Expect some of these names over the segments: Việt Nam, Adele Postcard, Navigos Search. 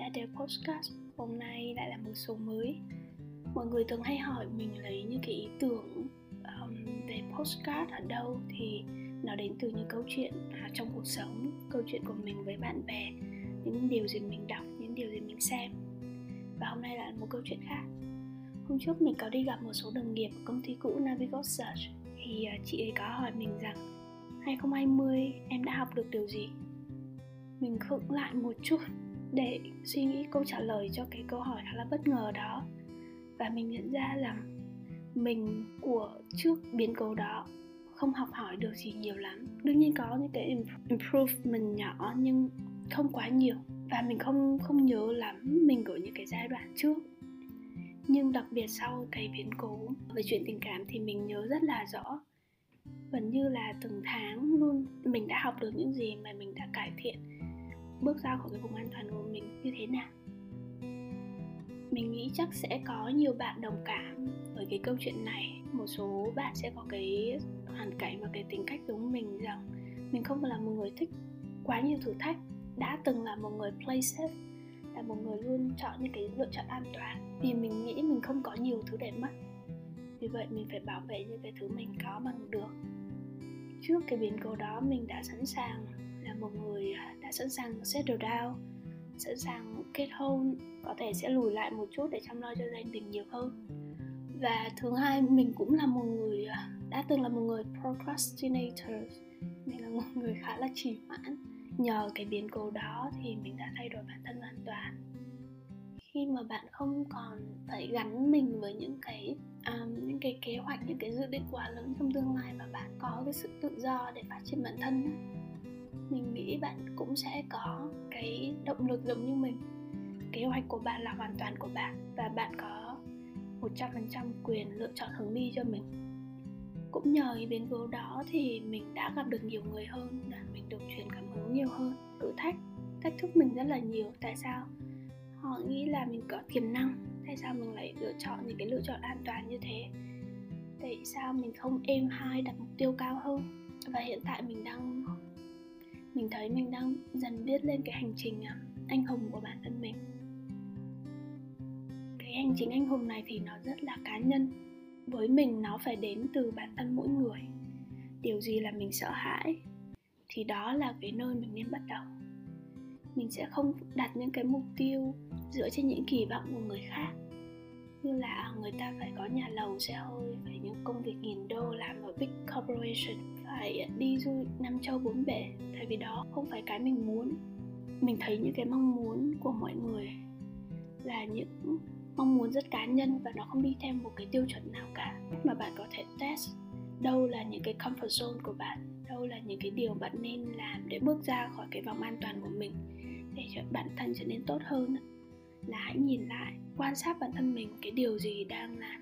Adele Postcard. Hôm nay lại là một số mới. Mọi người thường hay hỏi mình lấy những cái ý tưởng về postcard ở đâu, thì nó đến từ những câu chuyện trong cuộc sống, câu chuyện của mình với bạn bè, những điều gì mình đọc, những điều gì mình xem. Và hôm nay lại là một câu chuyện khác. Hôm trước mình có đi gặp một số đồng nghiệp ở công ty cũ Navigos Search, thì chị ấy có hỏi mình rằng 2020 em đã học được điều gì? Mình khựng lại một chút để suy nghĩ câu trả lời cho cái câu hỏi khá là bất ngờ đó. Và mình nhận ra rằng mình của trước biến cố đó không học hỏi được gì nhiều lắm. Đương nhiên có những cái improvement nhỏ nhưng không quá nhiều. Và mình không nhớ lắm mình ở những cái giai đoạn trước. Nhưng đặc biệt sau cái biến cố về chuyện tình cảm thì mình nhớ rất là rõ. Gần như là từng tháng luôn mình đã học được những gì mà mình đã cải thiện, bước ra khỏi cái vùng an toàn của mình như thế nào. Mình nghĩ chắc sẽ có nhiều bạn đồng cảm với cái câu chuyện này. Một số bạn sẽ có cái hoàn cảnh và cái tính cách giống mình, rằng mình không phải là một người thích quá nhiều thử thách, đã từng là một người play safe, là một người luôn chọn những cái lựa chọn an toàn, vì mình nghĩ mình không có nhiều thứ để mất. Vì vậy mình phải bảo vệ những cái thứ mình có bằng được. Trước cái biến cố đó mình đã sẵn sàng là một người đã sẵn sàng settle down, sẵn sàng kết hôn, có thể sẽ lùi lại một chút để chăm lo cho gia đình nhiều hơn. Và thứ hai, mình cũng là một người đã từng là một người procrastinator, mình là một người khá là trì hoãn. Nhờ cái biến cố đó thì mình đã thay đổi bản thân hoàn toàn. Khi mà bạn không còn phải gắn mình với những cái kế hoạch, những cái dự định quá lớn trong tương lai, và bạn có cái sự tự do để phát triển bản thân, mình nghĩ bạn cũng sẽ có cái động lực giống như mình. Kế hoạch của bạn là hoàn toàn của bạn, và bạn có 100% quyền lựa chọn hướng đi cho mình. Cũng nhờ cái biến cố đó thì mình đã gặp được nhiều người hơn, và mình được truyền cảm hứng nhiều hơn. Thử thách thức mình rất là nhiều. Tại sao họ nghĩ là mình có tiềm năng? Tại sao mình lại lựa chọn những cái lựa chọn an toàn như thế? Tại sao mình không êm hai đặt mục tiêu cao hơn? Và hiện tại mình thấy mình đang dần viết lên cái hành trình anh hùng của bản thân mình. Cái hành trình anh hùng này thì nó rất là cá nhân. Với mình nó phải đến từ bản thân mỗi người. Điều gì là mình sợ hãi thì đó là cái nơi mình nên bắt đầu. Mình sẽ không đặt những cái mục tiêu dựa trên những kỳ vọng của người khác, như là người ta phải có nhà lầu, xe hơi, phải những công việc $1,000, làm ở big corporation, phải đi du lịch 5 châu 4 bể. Tại vì đó không phải cái mình muốn. Mình thấy những cái mong muốn của mọi người là những mong muốn rất cá nhân, và nó không đi theo một cái tiêu chuẩn nào cả. Mà bạn có thể test đâu là những cái comfort zone của bạn, đâu là những cái điều bạn nên làm để bước ra khỏi cái vòng an toàn của mình, để cho bản thân trở nên tốt hơn. Là hãy nhìn lại, quan sát bản thân mình, cái điều gì đang làm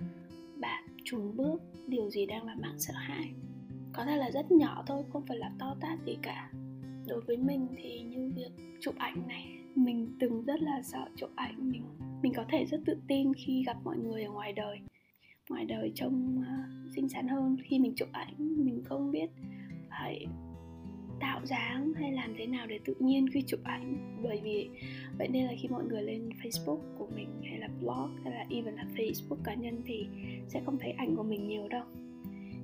bạn chùn bước, điều gì đang làm bạn sợ hãi. Có thể là rất nhỏ thôi, không phải là to tát gì cả. Đối với mình thì như việc chụp ảnh này, mình từng rất là sợ chụp ảnh. Mình có thể rất tự tin khi gặp mọi người ở ngoài đời trông xinh xắn hơn. Khi mình chụp ảnh mình không biết phải tạo dáng hay làm thế nào để tự nhiên khi chụp ảnh. Bởi vì vậy nên là khi mọi người lên Facebook của mình, hay là blog, hay là even là Facebook cá nhân, thì sẽ không thấy ảnh của mình nhiều đâu.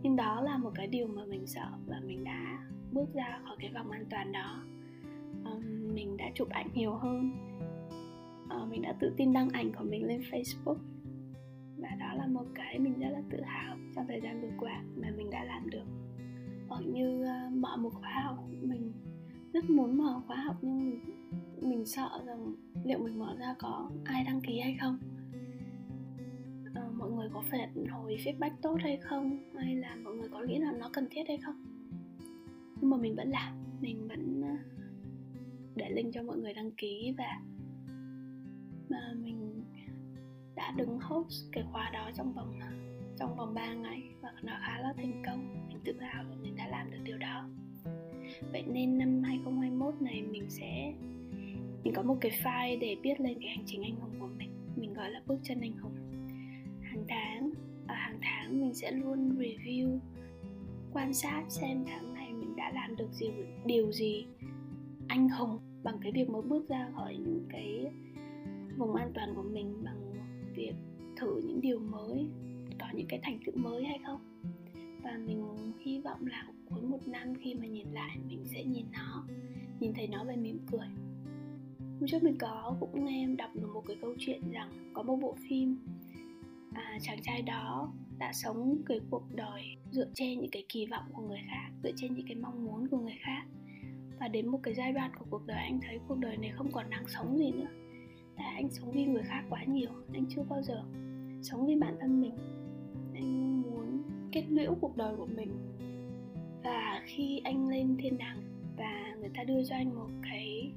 Nhưng đó là một cái điều mà mình sợ, và mình đã bước ra khỏi cái vòng an toàn đó. Mình đã chụp ảnh nhiều hơn, mình đã tự tin đăng ảnh của mình lên Facebook, và đó là một cái mình rất là tự hào trong thời gian vừa qua mà mình đã làm được. Hoặc như mở một khóa học, mình rất muốn mở khóa học nhưng mình sợ rằng liệu mình mở ra có ai đăng ký hay không, mọi người có phản hồi feedback tốt hay không, hay là mọi người có nghĩ là nó cần thiết hay không. Nhưng mà mình vẫn làm, mình vẫn để link cho mọi người đăng ký, và mà mình đã đứng host cái khóa đó trong vòng 3 ngày và nó khá là thành công. Mình tự hào và mình đã làm được điều đó. Vậy nên năm 2021 này mình có một cái file để viết lên cái hành trình anh hùng của mình. Mình gọi là bước chân anh hùng. Hàng tháng mình sẽ luôn review, quan sát xem tháng này mình đã làm được điều gì anh hùng, bằng cái việc mới bước ra khỏi những cái vùng an toàn của mình bằng việc thử những điều mới, có những cái thành tựu mới hay không. Và mình hy vọng là cuối một năm khi mà nhìn lại, mình sẽ nhìn thấy nó và mỉm cười. Hôm trước mình cũng nghe đọc được một cái câu chuyện rằng có một bộ phim chàng trai đó đã sống cái cuộc đời dựa trên những cái kỳ vọng của người khác, dựa trên những cái mong muốn của người khác. Và đến một cái giai đoạn của cuộc đời, anh thấy cuộc đời này không còn đáng sống gì nữa. Là anh sống vì người khác quá nhiều, anh chưa bao giờ sống vì bản thân mình. Anh muốn kết liễu cuộc đời của mình. Và khi anh lên thiên đàng và người ta đưa cho anh một cái,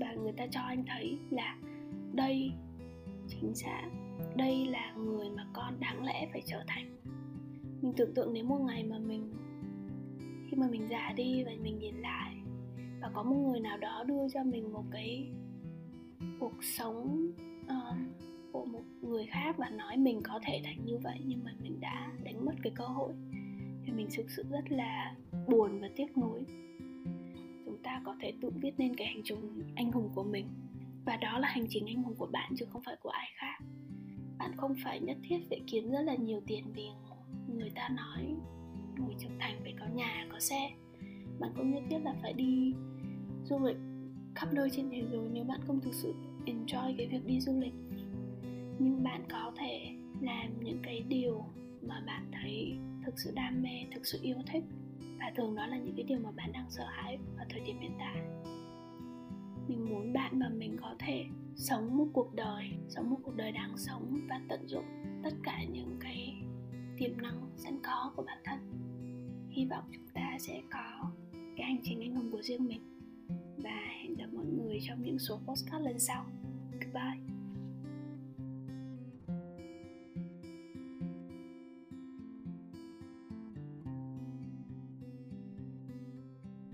và người ta cho anh thấy là đây chính xác, đây là người mà con đáng lẽ phải trở thành. Mình tưởng tượng đến một ngày mà khi mà mình già đi và mình nhìn lại, và có một người nào đó đưa cho mình một cái cuộc sống của một người khác và nói mình có thể thành như vậy, nhưng mà mình đã đánh mất cái cơ hội, thì mình thực sự rất là buồn và tiếc nuối. Chúng ta có thể tự viết nên cái hành trình anh hùng của mình, và đó là hành trình anh hùng của bạn chứ không phải của ai khác. Bạn không phải nhất thiết phải kiếm rất là nhiều tiền vì người ta nói người trưởng thành phải có nhà, có xe. Bạn không nhất thiết là phải đi du lịch khắp nơi trên thế giới nếu bạn không thực sự enjoy cái việc đi du lịch. Nhưng bạn có thể làm những cái điều mà bạn thấy thực sự đam mê, thực sự yêu thích. Và thường đó là những cái điều mà bạn đang sợ hãi vào thời điểm hiện tại. Mình muốn bạn và mình có thể sống một cuộc đời đáng sống và tận dụng tất cả những cái tiềm năng sẵn có của bản thân. Hy vọng chúng ta sẽ có cái hành trình anh hùng của riêng mình. Và hẹn gặp mọi người trong những số podcast lần sau. Goodbye.